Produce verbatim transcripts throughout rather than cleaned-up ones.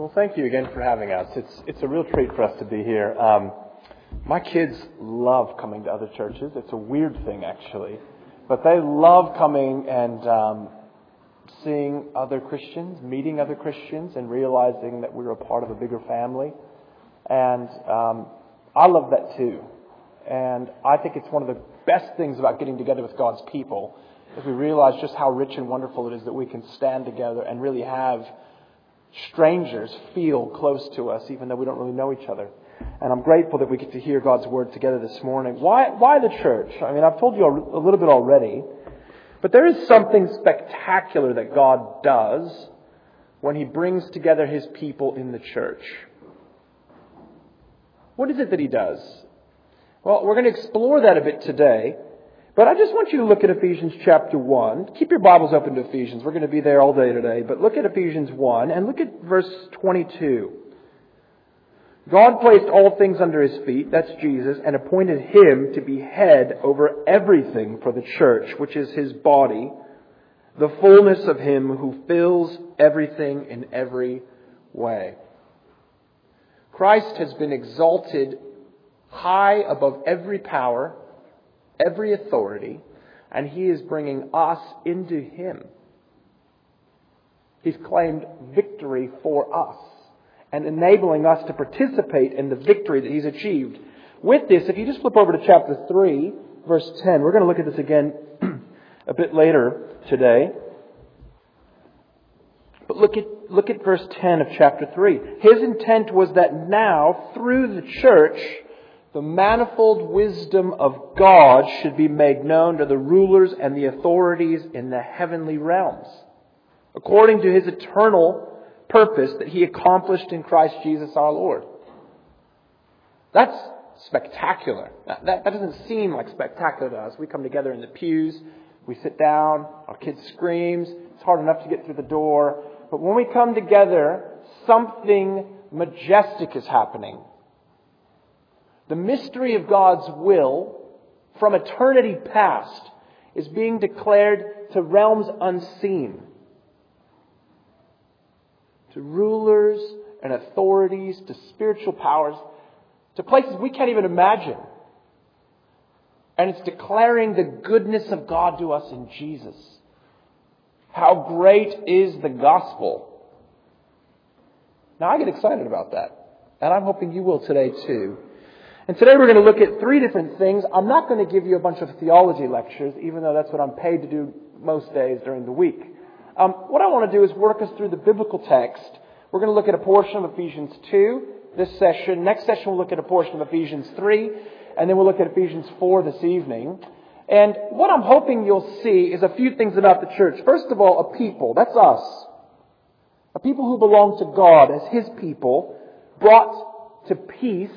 Well, thank you again for having us. It's it's a real treat for us to be here. Um, my kids love coming to other churches. It's a weird thing, actually. But they love coming and um, seeing other Christians, meeting other Christians, and realizing that we're a part of a bigger family. And um, I love that, too. And I think it's one of the best things about getting together with God's people is we realize just how rich and wonderful it is that we can stand together and really have strangers feel close to us, even though we don't really know each other. And I'm grateful that we get to hear God's word together this morning. Why Why the church? I mean, I've told you a little bit already, but there is something spectacular that God does when he brings together his people in the church. What is it that he does? Well, we're going to explore that a bit today, but I just want you to look at Ephesians chapter one. Keep your Bibles open to Ephesians. We're going to be there all day today, but look at Ephesians one and look at verse twenty-two. God placed all things under his feet, that's Jesus, and appointed him to be head over everything for the church, which is his body, the fullness of him who fills everything in every way. Christ has been exalted high above every power, every authority, and he is bringing us into him. He's claimed victory for us and enabling us to participate in the victory that he's achieved. With this, if you just flip over to chapter three, verse ten, we're going to look at this again a bit later today. But look at look at verse ten of chapter three. His intent was that now, through the church, the manifold wisdom of God should be made known to the rulers and the authorities in the heavenly realms, according to his eternal purpose that he accomplished in Christ Jesus our Lord. That's spectacular. That, that, that doesn't seem like spectacular to us. We come together in the pews, we sit down, our kid screams, it's hard enough to get through the door. But when we come together, something majestic is happening. The mystery of God's will from eternity past is being declared to realms unseen, to rulers and authorities, to spiritual powers, to places we can't even imagine. And it's declaring the goodness of God to us in Jesus. How great is the gospel? Now, I get excited about that, and I'm hoping you will today too. And today we're going to look at three different things. I'm not going to give you a bunch of theology lectures, even though that's what I'm paid to do most days during the week. Um, what I want to do is work us through the biblical text. We're going to look at a portion of Ephesians two this session. Next session we'll look at a portion of Ephesians three, and then we'll look at Ephesians four this evening. And what I'm hoping you'll see is a few things about the church. First of all, a people. That's us. A people who belong to God as his people, brought to peace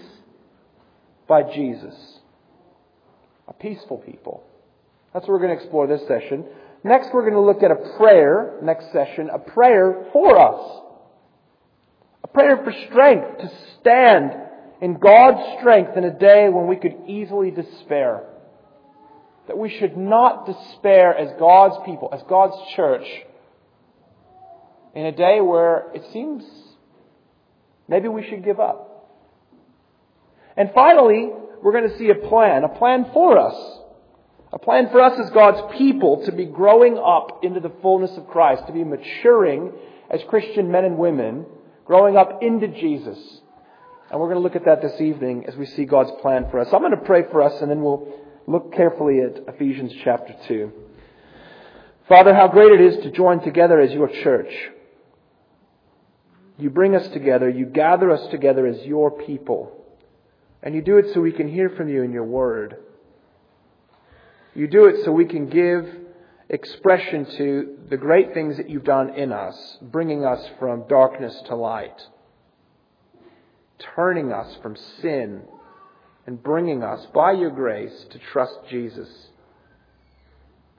by Jesus. A peaceful people. That's what we're going to explore this session. Next, we're going to look at a prayer, next session, a prayer for us. A prayer for strength to stand in God's strength in a day when we could easily despair. That we should not despair as God's people, as God's church, in a day where it seems maybe we should give up. And finally, we're going to see a plan, a plan for us. A plan for us as God's people to be growing up into the fullness of Christ, to be maturing as Christian men and women, growing up into Jesus. And we're going to look at that this evening as we see God's plan for us. I'm going to pray for us, and then we'll look carefully at Ephesians chapter two. Father, how great it is to join together as your church. You bring us together, you gather us together as your people. And you do it so we can hear from you in your word. You do it so we can give expression to the great things that you've done in us, bringing us from darkness to light, turning us from sin, and bringing us by your grace to trust Jesus,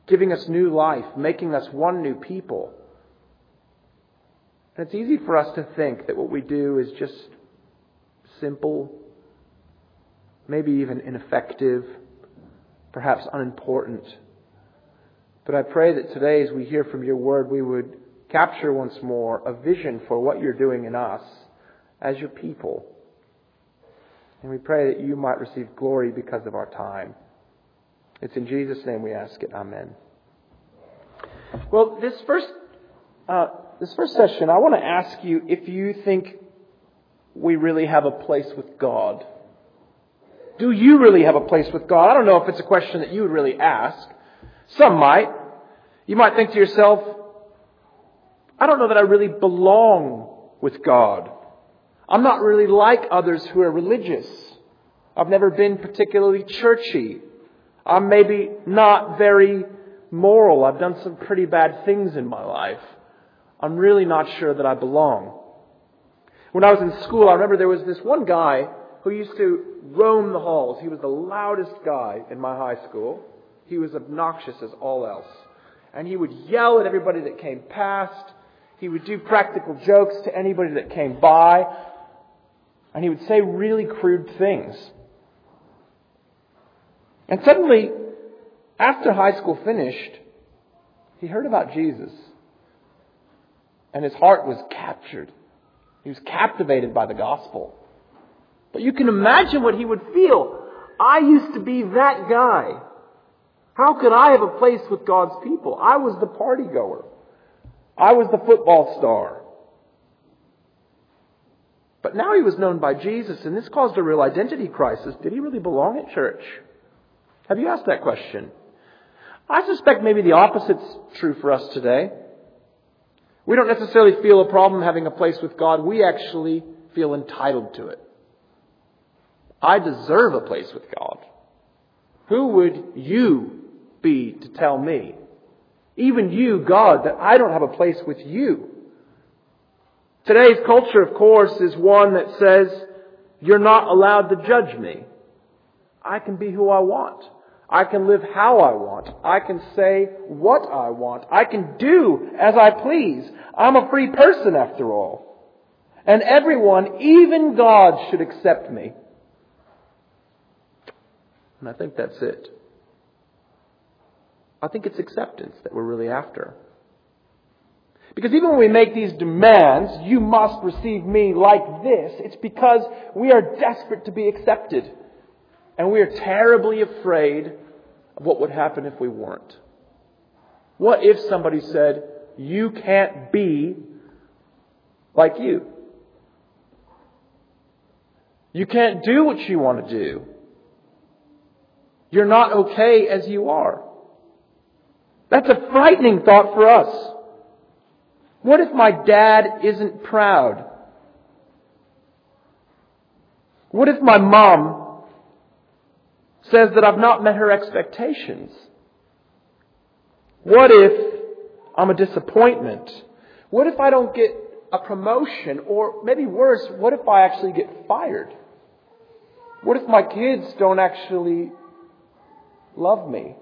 giving us new life, making us one new people. And it's easy for us to think that what we do is just simple, maybe even ineffective, perhaps unimportant. But I pray that today as we hear from your word, we would capture once more a vision for what you're doing in us as your people. And we pray that you might receive glory because of our time. It's in Jesus' name we ask it. Amen. Well, this first uh, this first session, I want to ask you if you think we really have a place with God. Do you really have a place with God? I don't know if it's a question that you would really ask. Some might. You might think to yourself, I don't know that I really belong with God. I'm not really like others who are religious. I've never been particularly churchy. I'm maybe not very moral. I've done some pretty bad things in my life. I'm really not sure that I belong. When I was in school, I remember there was this one guy who used to roam the halls. He was the loudest guy in my high school. He was obnoxious as all else. And he would yell at everybody that came past. He would do practical jokes to anybody that came by. And he would say really crude things. And suddenly, after high school finished, he heard about Jesus. And his heart was captured. He was captivated by the gospel. But you can imagine what he would feel. I used to be that guy. How could I have a place with God's people? I was the party goer. I was the football star. But now he was known by Jesus, and this caused a real identity crisis. Did he really belong at church? Have you asked that question? I suspect maybe the opposite's true for us today. We don't necessarily feel a problem having a place with God. We actually feel entitled to it. I deserve a place with God. Who would you be to tell me, even you, God, that I don't have a place with you? Today's culture, of course, is one that says, you're not allowed to judge me. I can be who I want. I can live how I want. I can say what I want. I can do as I please. I'm a free person after all. And everyone, even God, should accept me. And I think that's it. I think it's acceptance that we're really after. Because even when we make these demands, you must receive me like this, it's because we are desperate to be accepted. And we are terribly afraid of what would happen if we weren't. What if somebody said, you can't be like you? You can't do what you want to do. You're not okay as you are. That's a frightening thought for us. What if my dad isn't proud? What if my mom says that I've not met her expectations? What if I'm a disappointment? What if I don't get a promotion? Or maybe worse, what if I actually get fired? What if my kids don't actually love me,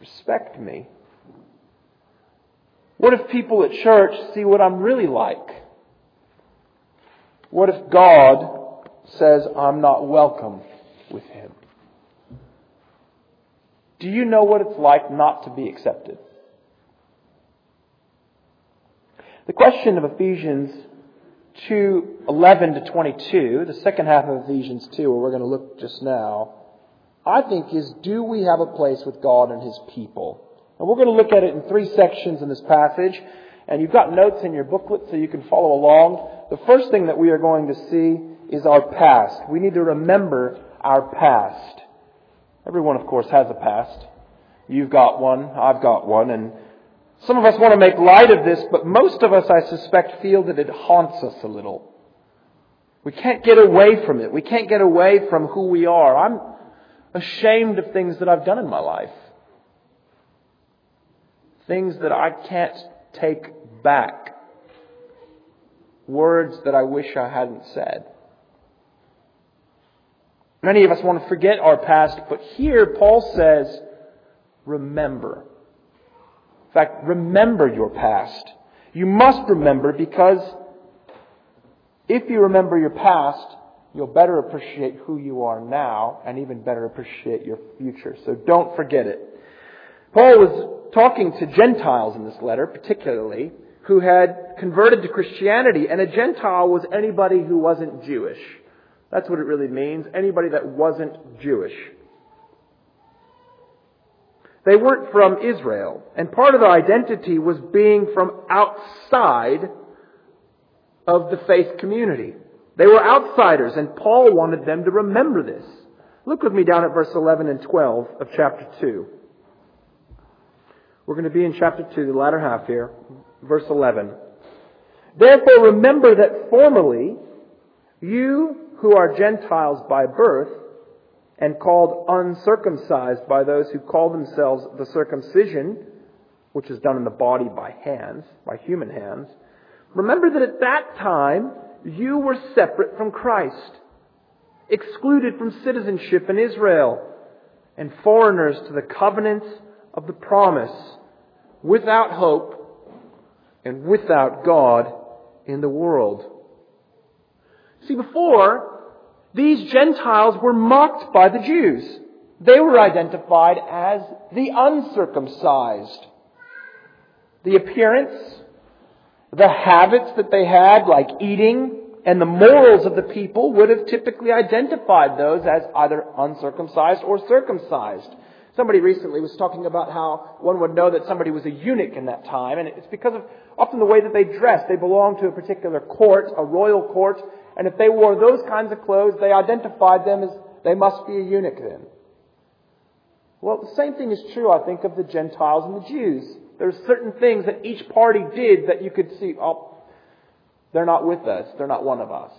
respect me? What if people at church see what I'm really like? What if God says I'm not welcome with Him? Do you know what it's like not to be accepted? The question of Ephesians two eleven to twenty-two, the second half of Ephesians two, where we're going to look just now, I think is, do we have a place with God and His people? And we're going to look at it in three sections in this passage. And you've got notes in your booklet so you can follow along. The first thing that we are going to see is our past. We need to remember our past. Everyone, of course, has a past. You've got one, I've got one, and some of us want to make light of this, but most of us, I suspect, feel that it haunts us a little. We can't get away from it. We can't get away from who we are. I'm ashamed of things that I've done in my life. Things that I can't take back. Words that I wish I hadn't said. Many of us want to forget our past, but here Paul says, remember. In fact, remember your past. You must remember, because if you remember your past, you'll better appreciate who you are now and even better appreciate your future. So don't forget it. Paul was talking to Gentiles in this letter, particularly, who had converted to Christianity, and a Gentile was anybody who wasn't Jewish. That's what it really means, anybody that wasn't Jewish. They weren't from Israel, and part of their identity was being from outside of the faith community. They were outsiders, and Paul wanted them to remember this. Look with me down at verse eleven and twelve of chapter two. We're going to be in chapter two, the latter half here, verse eleven. Therefore remember that formerly you who are Gentiles by birth and called uncircumcised by those who call themselves the circumcision, which is done in the body by hands, by human hands, remember that at that time you were separate from Christ, excluded from citizenship in Israel, and foreigners to the covenants of the promise, without hope and without God in the world. See, before, these Gentiles were mocked by the Jews. They were identified as the uncircumcised. The appearance, the habits that they had, like eating, and the morals of the people would have typically identified those as either uncircumcised or circumcised. Somebody recently was talking about how one would know that somebody was a eunuch in that time, and it's because of often the way that they dressed. They belonged to a particular court, a royal court, and if they wore those kinds of clothes, they identified them as they must be a eunuch then. Well, the same thing is true, I think, of the Gentiles and the Jews. There are certain things that each party did that you could see, oh, they're not with us, they're not one of us.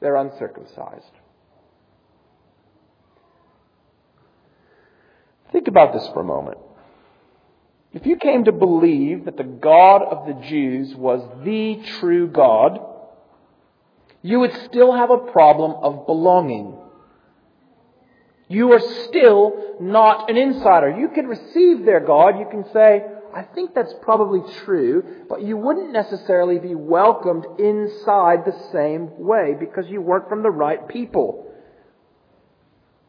They're uncircumcised. Think about this for a moment. If you came to believe that the God of the Jews was the true God, you would still have a problem of belonging. You are still not an insider. You can receive their God. You can say, I think that's probably true, but you wouldn't necessarily be welcomed inside the same way because you weren't from the right people.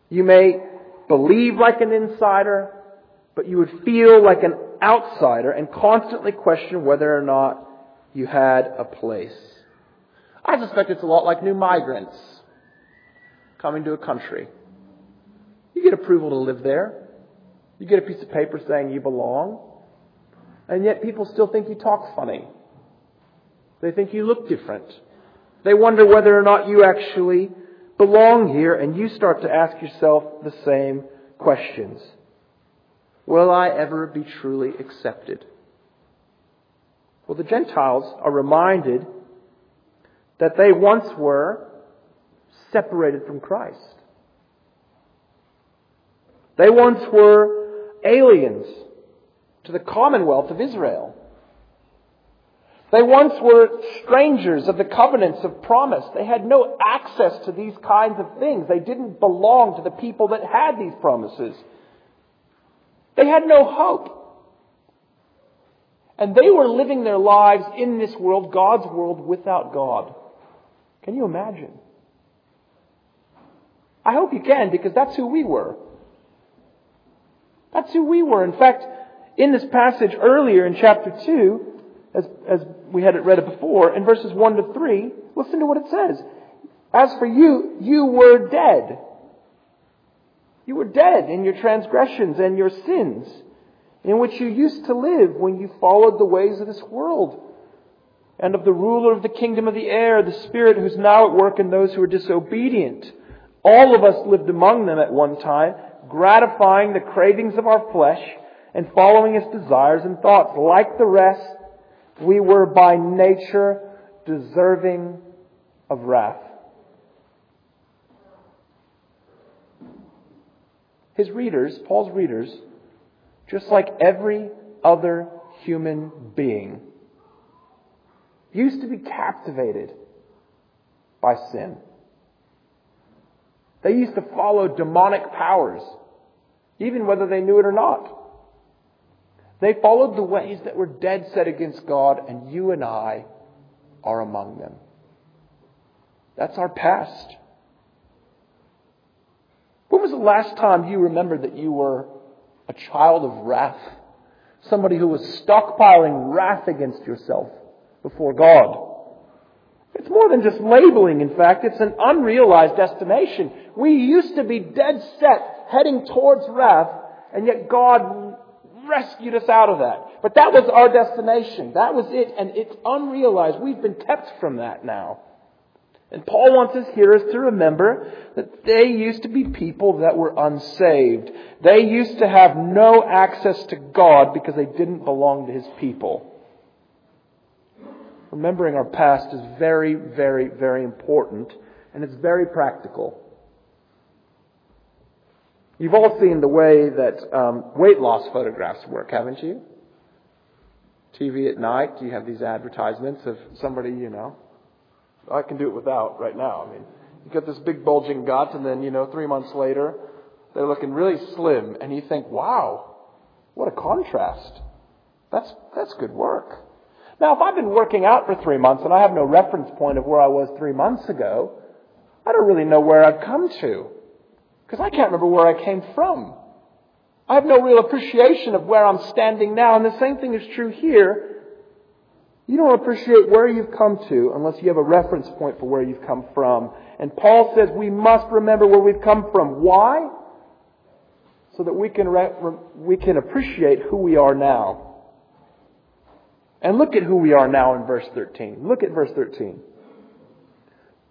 You may believe like an insider, but you would feel like an outsider and constantly question whether or not you had a place. I suspect it's a lot like new migrants coming to a country. You get approval to live there. You get a piece of paper saying you belong. And yet people still think you talk funny. They think you look different. They wonder whether or not you actually belong here, and you start to ask yourself the same questions. Will I ever be truly accepted? Well, the Gentiles are reminded that they once were separated from Christ. They once were aliens to the commonwealth of Israel. They once were strangers of the covenants of promise. They had no access to these kinds of things. They didn't belong to the people that had these promises. They had no hope. And they were living their lives in this world, God's world, without God. Can you imagine? I hope you can, because that's who we were. That's who we were. In fact, in this passage earlier in chapter two, As, as we had it read it before, in verses one to three, listen to what it says. As for you, you were dead. You were dead in your transgressions and your sins, in which you used to live when you followed the ways of this world, and of the ruler of the kingdom of the air, the spirit who's now at work in those who are disobedient. All of us lived among them at one time, gratifying the cravings of our flesh, and following its desires and thoughts. Like the rest, we were by nature deserving of wrath. His readers, Paul's readers, just like every other human being, used to be captivated by sin. They used to follow demonic powers, even whether they knew it or not. They followed the ways that were dead set against God, and you and I are among them. That's our past. When was the last time you remembered that you were a child of wrath? somebody who is stockpiling wrath against yourself before God. It's more than just labeling, in fact. It's an unrealized destination. We used to be dead set, heading towards wrath, and yet God rescued us out of that. But that was our destination. That was it, and it's unrealized. We've been kept from that now. And Paul wants his hearers to remember that they used to be people that were unsaved. They used to have no access to God because they didn't belong to His people. Remembering our past is very, very, very important, and it's very practical. You've all seen the way that um, weight loss photographs work, haven't you? T V at night, you have these advertisements of somebody, you know. I can do it without right now. I mean, you get this big bulging gut, and then, you know, three months later, they're looking really slim, and you think, wow, what a contrast. That's that's good work. Now, if I've been working out for three months and I have no reference point of where I was three months ago, I don't really know where I've come to, because I can't remember where I came from. I have no real appreciation of where I'm standing now, and the same thing is true here. You don't appreciate where you've come to unless you have a reference point for where you've come from. And Paul says we must remember where we've come from. Why? So that we can re- we can appreciate who we are now. And look at who we are now in verse thirteen. Look at verse thirteen.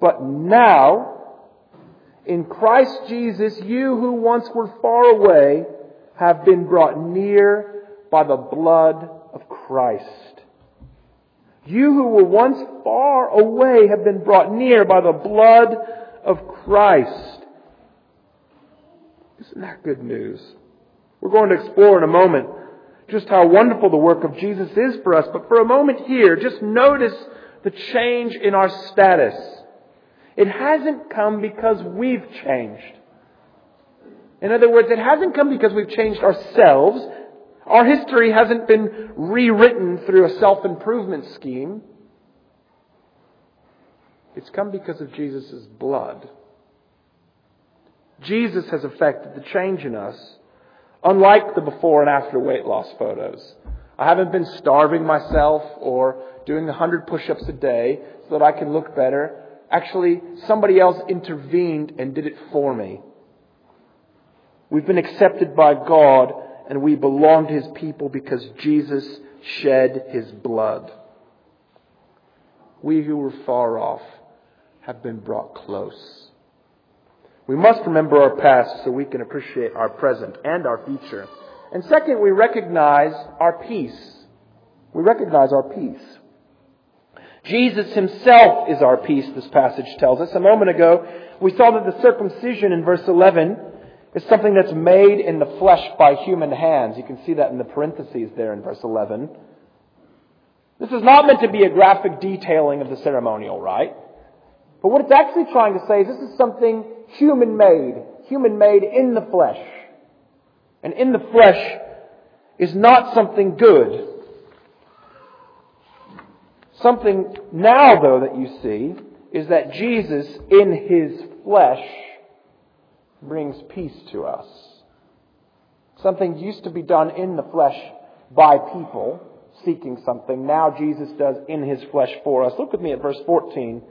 But now, in Christ Jesus, you who once were far away have been brought near by the blood of Christ. You who were once far away have been brought near by the blood of Christ. Isn't that good news? We're going to explore in a moment just how wonderful the work of Jesus is for us. But for a moment here, just notice the change in our status. It hasn't come because we've changed. In other words, it hasn't come because we've changed ourselves. Our history hasn't been rewritten through a self-improvement scheme. It's come because of Jesus' blood. Jesus has affected the change in us, unlike the before and after weight loss photos. I haven't been starving myself or doing one hundred push-ups a day so that I can look better. Actually, somebody else intervened and did it for me. We've been accepted by God, and we belong to His people because Jesus shed His blood. We who were far off have been brought close. We must remember our past so we can appreciate our present and our future. And second, we recognize our peace. We recognize our peace. Jesus Himself is our peace, this passage tells us. A moment ago, we saw that the circumcision in verse eleven it's something that's made in the flesh by human hands. You can see that in the parentheses there in verse eleven. This is not meant to be a graphic detailing of the ceremonial rite. But what it's actually trying to say is this is something human-made. Human-made in the flesh. And in the flesh is not something good. Something now, though, that you see is that Jesus in His flesh brings peace to us. Something used to be done in the flesh by people seeking something. Now Jesus does in His flesh for us. Look with me at verse fourteen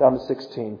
down to sixteen.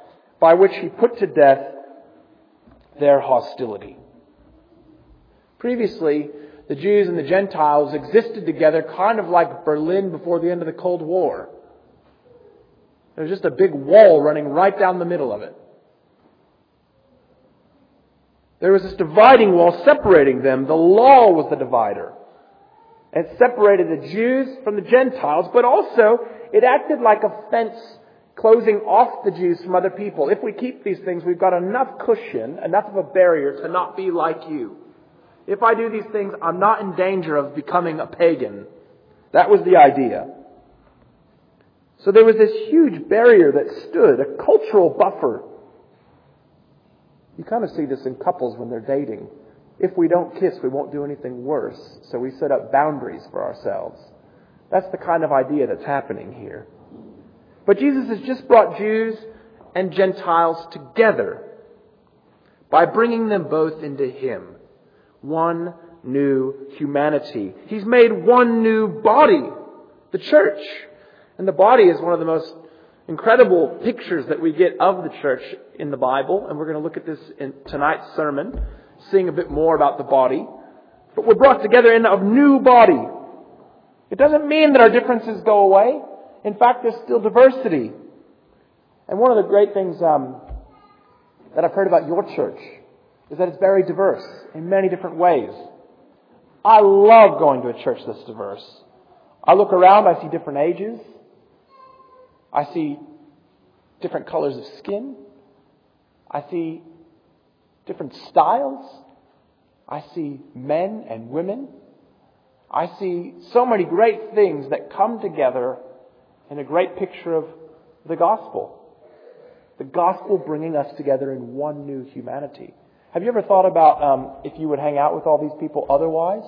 by which He put to death their hostility. Previously, the Jews and the Gentiles existed together kind of like Berlin before the end of the Cold War. There was just a big wall running right down the middle of it. There was this dividing wall separating them. The law was the divider. It separated the Jews from the Gentiles, but also it acted like a fence closing off the Jews from other people. If we keep these things, we've got enough cushion, enough of a barrier to not be like you. If I do these things, I'm not in danger of becoming a pagan. That was the idea. So there was this huge barrier that stood, a cultural buffer. You kind of see this in couples when they're dating. If we don't kiss, we won't do anything worse. So we set up boundaries for ourselves. That's the kind of idea that's happening here. But Jesus has just brought Jews and Gentiles together by bringing them both into Him. One new humanity. He's made one new body, the church. And the body is one of the most incredible pictures that we get of the church in the Bible. And we're going to look at this in tonight's sermon, seeing a bit more about the body. But we're brought together in a new body. It doesn't mean that our differences go away. In fact, there's still diversity. And one of the great things um, that I've heard about your church is that it's very diverse in many different ways. I love going to a church that's diverse. I look around, I see different ages. I see different colors of skin. I see different styles. I see men and women. I see so many great things that come together in a great picture of the gospel. The gospel bringing us together in one new humanity. Have you ever thought about um, if you would hang out with all these people otherwise?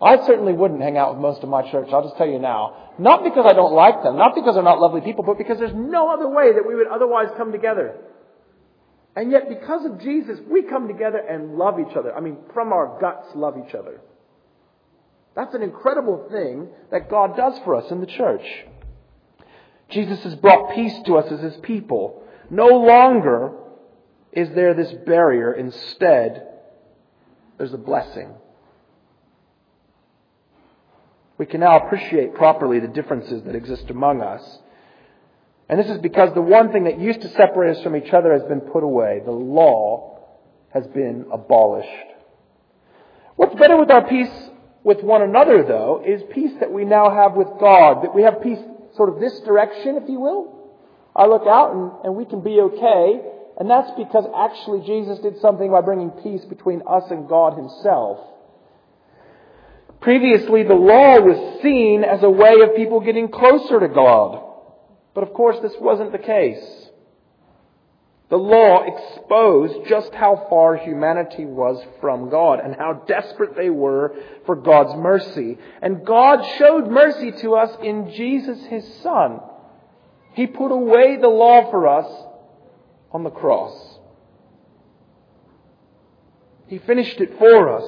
I certainly wouldn't hang out with most of my church, I'll just tell you now. Not because I don't like them, not because they're not lovely people, but because there's no other way that we would otherwise come together. And yet, because of Jesus, we come together and love each other. I mean, from our guts, love each other. That's an incredible thing that God does for us in the church. Jesus has brought peace to us as His people. No longer is there this barrier. Instead, there's a blessing. We can now appreciate properly the differences that exist among us. And this is because the one thing that used to separate us from each other has been put away. The law has been abolished. What's better with our peace with one another, though, is peace that we now have with God. That we have peace sort of this direction, if you will. I look out and, and we can be okay. And that's because actually Jesus did something by bringing peace between us and God Himself. Previously, the law was seen as a way of people getting closer to God. But of course, this wasn't the case. The law exposed just how far humanity was from God and how desperate they were for God's mercy. And God showed mercy to us in Jesus, His Son. He put away the law for us on the cross. He finished it for us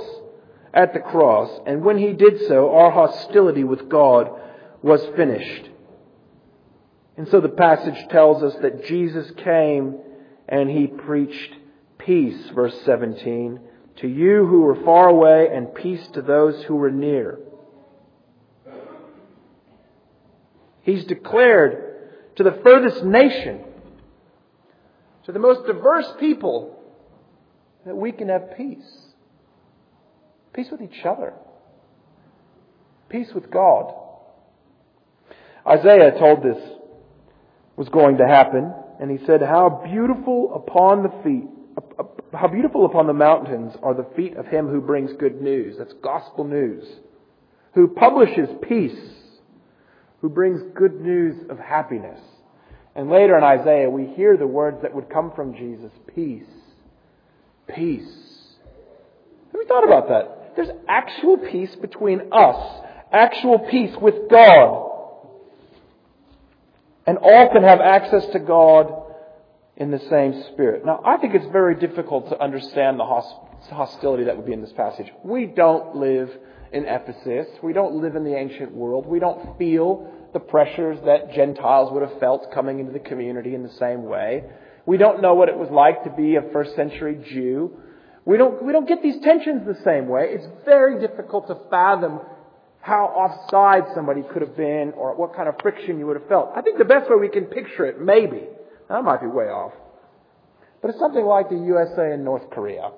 at the cross. And when He did so, our hostility with God was finished. And so the passage tells us that Jesus came and He preached peace, verse seventeen, to you who were far away and peace to those who were near. He's declared to the furthest nation, to the most diverse people, that we can have peace. Peace with each other. Peace with God. Isaiah told this was going to happen. And he said, How beautiful upon the feet, how beautiful upon the mountains are the feet of him who brings good news. That's gospel news. Who publishes peace. Who brings good news of happiness. And later in Isaiah, we hear the words that would come from Jesus. Peace. Peace. Have you thought about that? There's actual peace between us. Actual peace with God. And all can have access to God in the same Spirit. Now, I think it's very difficult to understand the hostility that would be in this passage. We don't live in Ephesus. We don't live in the ancient world. We don't feel the pressures that Gentiles would have felt coming into the community in the same way. We don't know what it was like to be a first century Jew. We don't, we don't get these tensions the same way. It's very difficult to fathom how offside somebody could have been or what kind of friction you would have felt. I think the best way we can picture it, maybe, I might be way off, but it's something like the U S A and North Korea.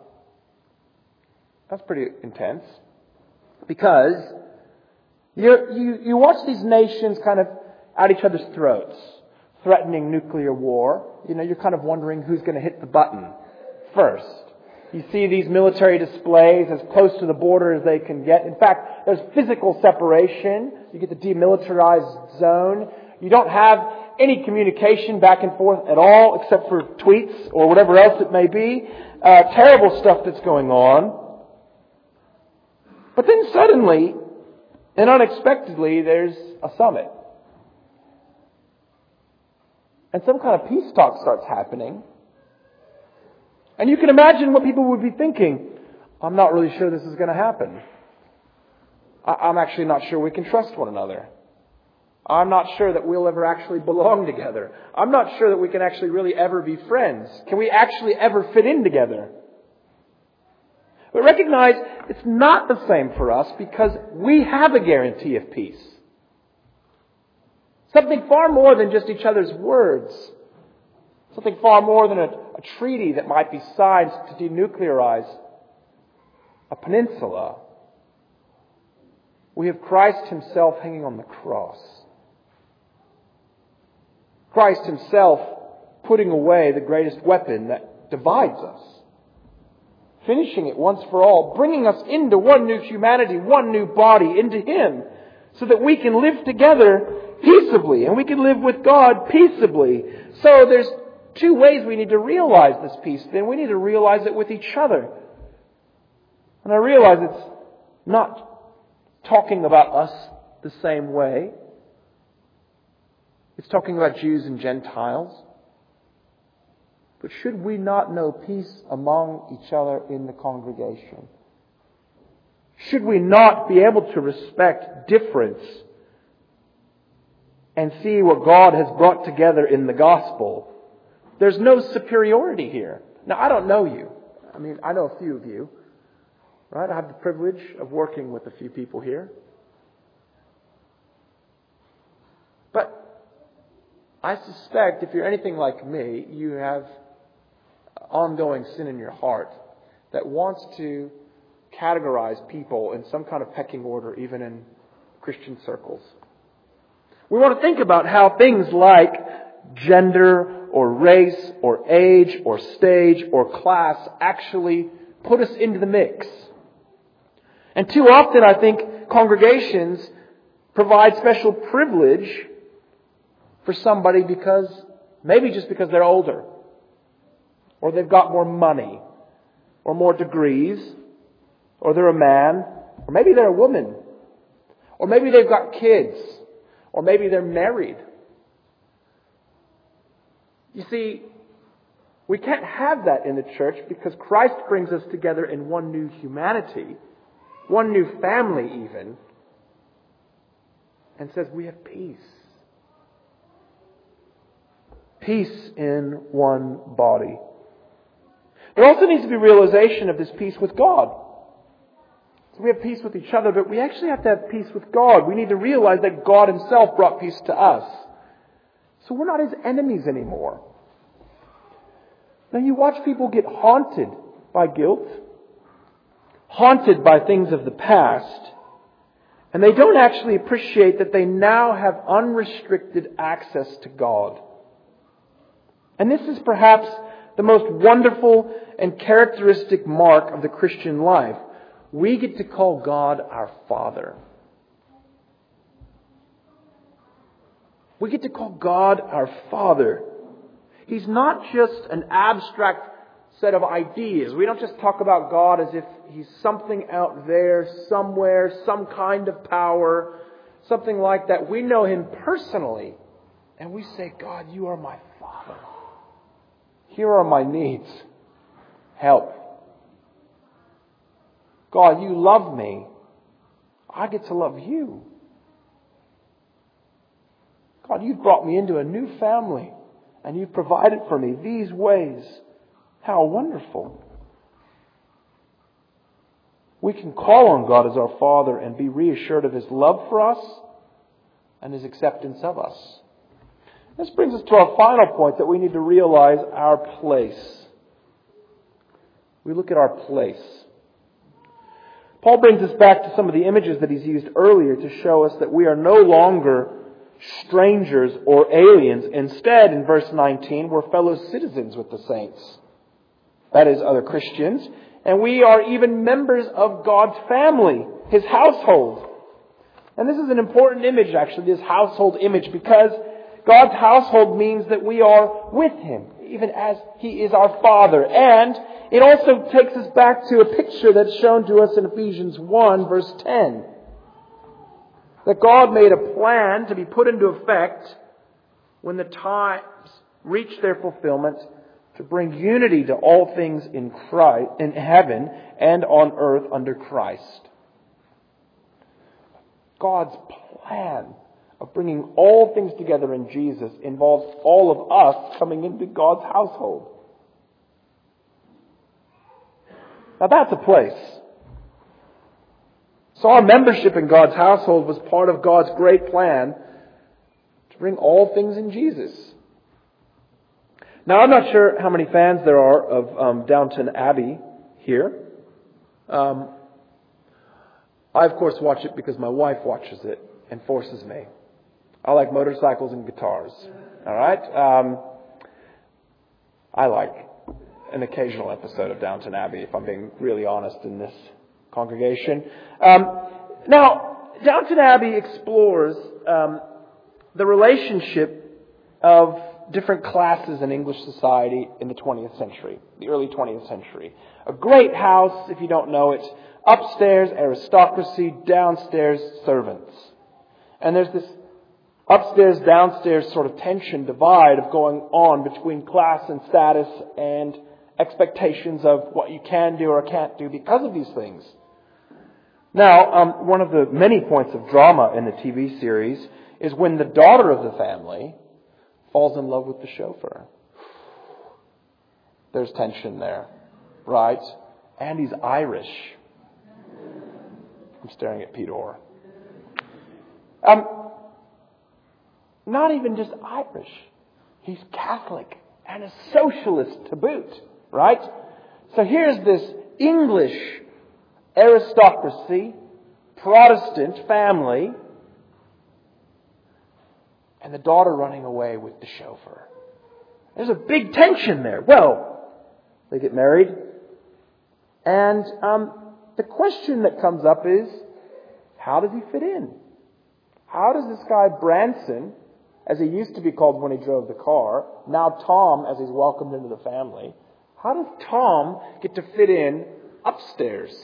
That's pretty intense because you you, you watch these nations kind of at each other's throats, threatening nuclear war. You know, you're kind of wondering who's going to hit the button first. You see these military displays as close to the border as they can get. In fact, there's physical separation. You get the demilitarized zone. You don't have any communication back and forth at all except for tweets or whatever else it may be. Uh, terrible stuff that's going on. But then suddenly and unexpectedly, there's a summit. And some kind of peace talk starts happening. And you can imagine what people would be thinking. I'm not really sure this is going to happen. I'm actually not sure we can trust one another. I'm not sure that we'll ever actually belong together. I'm not sure that we can actually really ever be friends. Can we actually ever fit in together? But recognize it's not the same for us because we have a guarantee of peace. Something far more than just each other's words. Something far more than a, a treaty that might be signed to denuclearize a peninsula. We have Christ Himself hanging on the cross. Christ Himself putting away the greatest weapon that divides us. Finishing it once for all. Bringing us into one new humanity, one new body, into Him. So that we can live together peaceably, and we can live with God peaceably. So there's two ways we need to realize this peace. Then we need to realize it with each other. And I realize it's not talking about us the same way. It's talking about Jews and Gentiles. But should we not know peace among each other in the congregation? Should we not be able to respect difference and see what God has brought together in the gospel? There's no superiority here. Now, I don't know you. I mean, I know a few of you. Right? I have the privilege of working with a few people here. But I suspect if you're anything like me, you have ongoing sin in your heart that wants to categorize people in some kind of pecking order, even in Christian circles. We want to think about how things like gender or race or age or stage or class actually put us into the mix. And too often, I think, congregations provide special privilege for somebody because, maybe just because they're older, or they've got more money, or more degrees, or they're a man, or maybe they're a woman, or maybe they've got kids, or maybe they're married. You see, we can't have that in the church because Christ brings us together in one new humanity, one new family even, and says we have peace. Peace in one body. There also needs to be realization of this peace with God. We have peace with each other, but we actually have to have peace with God. We need to realize that God Himself brought peace to us. So we're not His enemies anymore. Now you watch people get haunted by guilt, haunted by things of the past, and they don't actually appreciate that they now have unrestricted access to God. And this is perhaps the most wonderful and characteristic mark of the Christian life. We get to call God our Father. We get to call God our Father. He's not just an abstract set of ideas. We don't just talk about God as if He's something out there, somewhere, some kind of power, something like that. We know Him personally. And we say, God, You are my Father. Here are my needs. Help. God, You love me. I get to love You. God, You've brought me into a new family and You've provided for me these ways. How wonderful. We can call on God as our Father and be reassured of His love for us and His acceptance of us. This brings us to our final point, that we need to realize our place. We look at our place. Paul brings us back to some of the images that he's used earlier to show us that we are no longer strangers or aliens. Instead, in verse nineteen, we're fellow citizens with the saints. that is, other Christians, and we are even members of God's family, His household. And this is an important image, actually, this household image, because God's household means that we are with Him, even as He is our Father. And it also takes us back to a picture that's shown to us in Ephesians one, verse ten. That God made a plan to be put into effect when the times reach their fulfillment to bring unity to all things in Christ, in heaven and on earth under Christ. God's plan of bringing all things together in Jesus involves all of us coming into God's household. Now that's a place. So our membership in God's household was part of God's great plan to bring all things in Jesus. Now I'm not sure how many fans there are of um, Downton Abbey here. Um, I, of course, watch it because my wife watches it and forces me. I like motorcycles and guitars. All right? Um, I like an occasional episode of Downton Abbey, if I'm being really honest in this congregation. Um, now, Downton Abbey explores um, the relationship of different classes in English society in the twentieth century, the early twentieth century. A great house, if you don't know it. Upstairs, aristocracy. Downstairs, servants. And there's this upstairs, downstairs sort of tension, divide of going on between class and status and expectations of what you can do or can't do because of these things. Now, um, one of the many points of drama in the T V series is when the daughter of the family falls in love with the chauffeur. There's tension there, right? And he's Irish. I'm staring at Pete Orr. Um, not even just Irish. He's Catholic and a socialist to boot, right? So here's this English aristocracy, Protestant family, and the daughter running away with the chauffeur. There's a big tension there. Well, they get married, and um, the question that comes up is, how does he fit in? How does this guy Branson, as he used to be called when he drove the car, now Tom, as he's welcomed into the family, how does Tom get to fit in upstairs?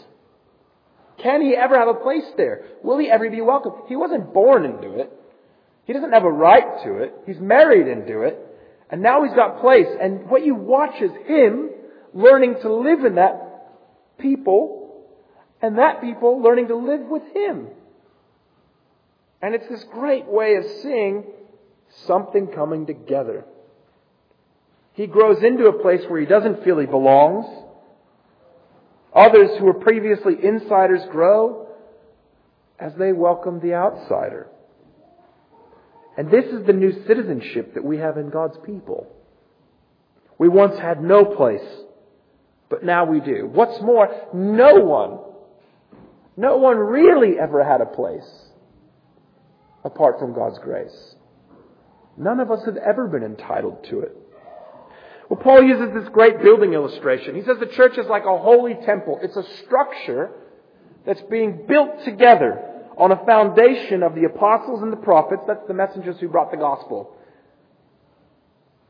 Can he ever have a place there? Will he ever be welcome? He wasn't born into it. He doesn't have a right to it. He's married into it. And now he's got place. And what you watch is him learning to live in that people, and that people learning to live with him. And it's this great way of seeing something coming together. He grows into a place where he doesn't feel he belongs. Others who were previously insiders grow as they welcome the outsider. And this is the new citizenship that we have in God's people. We once had no place, but now we do. What's more, no one, no one really ever had a place apart from God's grace. None of us have ever been entitled to it. Well, Paul uses this great building illustration. He says the church is like a holy temple. It's a structure that's being built together on a foundation of the apostles and the prophets. That's the messengers who brought the gospel.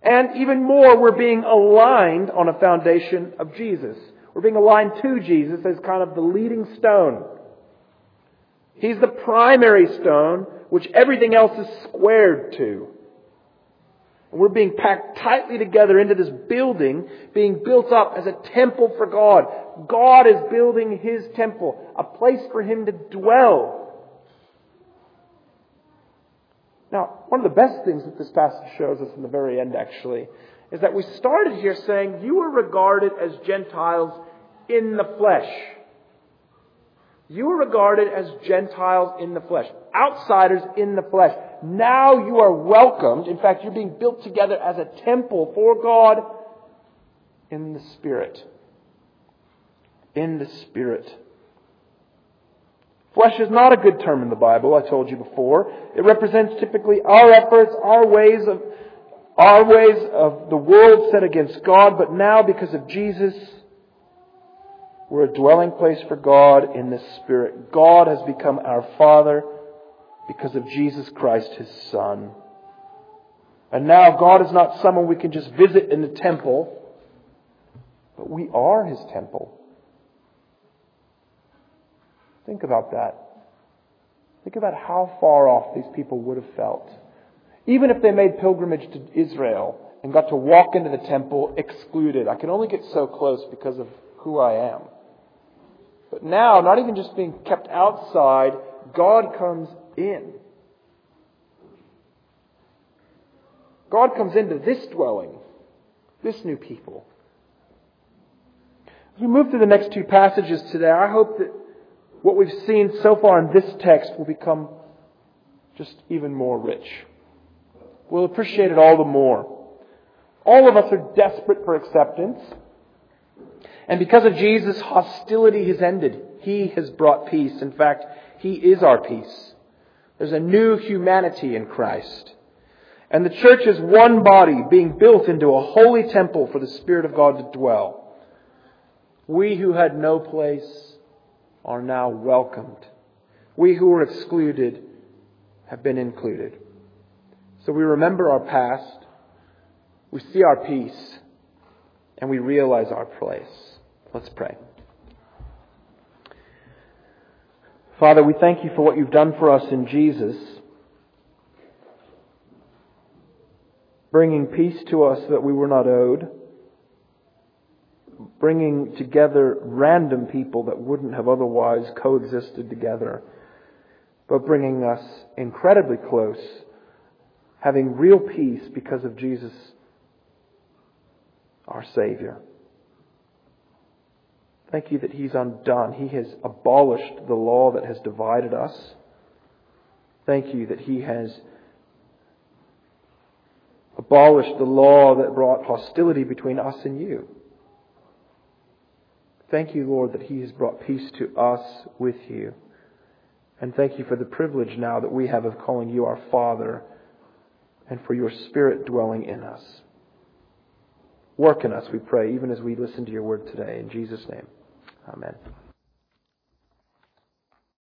And even more, we're being aligned on a foundation of Jesus. We're being aligned to Jesus as kind of the leading stone. He's the primary stone, which everything else is squared to. And we're being packed tightly together into this building, being built up as a temple for God. God is building His temple, a place for Him to dwell. Now, one of the best things that this passage shows us in the very end, actually, is that we started here saying you were regarded as Gentiles in the flesh. You were regarded as Gentiles in the flesh, outsiders in the flesh. Now you are welcomed. In fact, you're being built together as a temple for God in the Spirit. In the Spirit. Flesh is not a good term in the Bible, I told you before. It represents typically our efforts, our ways of Our ways of the world set against God, but now because of Jesus, we're a dwelling place for God in the Spirit. God has become our Father because of Jesus Christ, His Son. And now God is not someone we can just visit in the temple, but we are His temple. Think about that. Think about how far off these people would have felt. Even if they made pilgrimage to Israel and got to walk into the temple excluded. I can only get so close because of who I am. But now, not even just being kept outside, God comes in. God comes into this dwelling, this new people. As we move through the next two passages today, I hope that what we've seen so far in this text will become just even more rich. We'll appreciate it all the more. All of us are desperate for acceptance. And because of Jesus, hostility has ended. He has brought peace. In fact, He is our peace. There's a new humanity in Christ. And the church is one body being built into a holy temple for the Spirit of God to dwell. We who had no place are now welcomed. We who were excluded have been included. So we remember our past, we see our peace, and we realize our place. Let's pray. Father, we thank You for what You've done for us in Jesus, bringing peace to us that we were not owed, bringing together random people that wouldn't have otherwise coexisted together, but bringing us incredibly close, having real peace because of Jesus, our Savior. Thank You that He's undone. He has abolished the law that has divided us. Thank You that He has abolished the law that brought hostility between us and You. Thank You, Lord, that He has brought peace to us with You. And thank You for the privilege now that we have of calling You our Father and for Your Spirit dwelling in us. Work in us, we pray, even as we listen to Your word today. In Jesus' name, amen.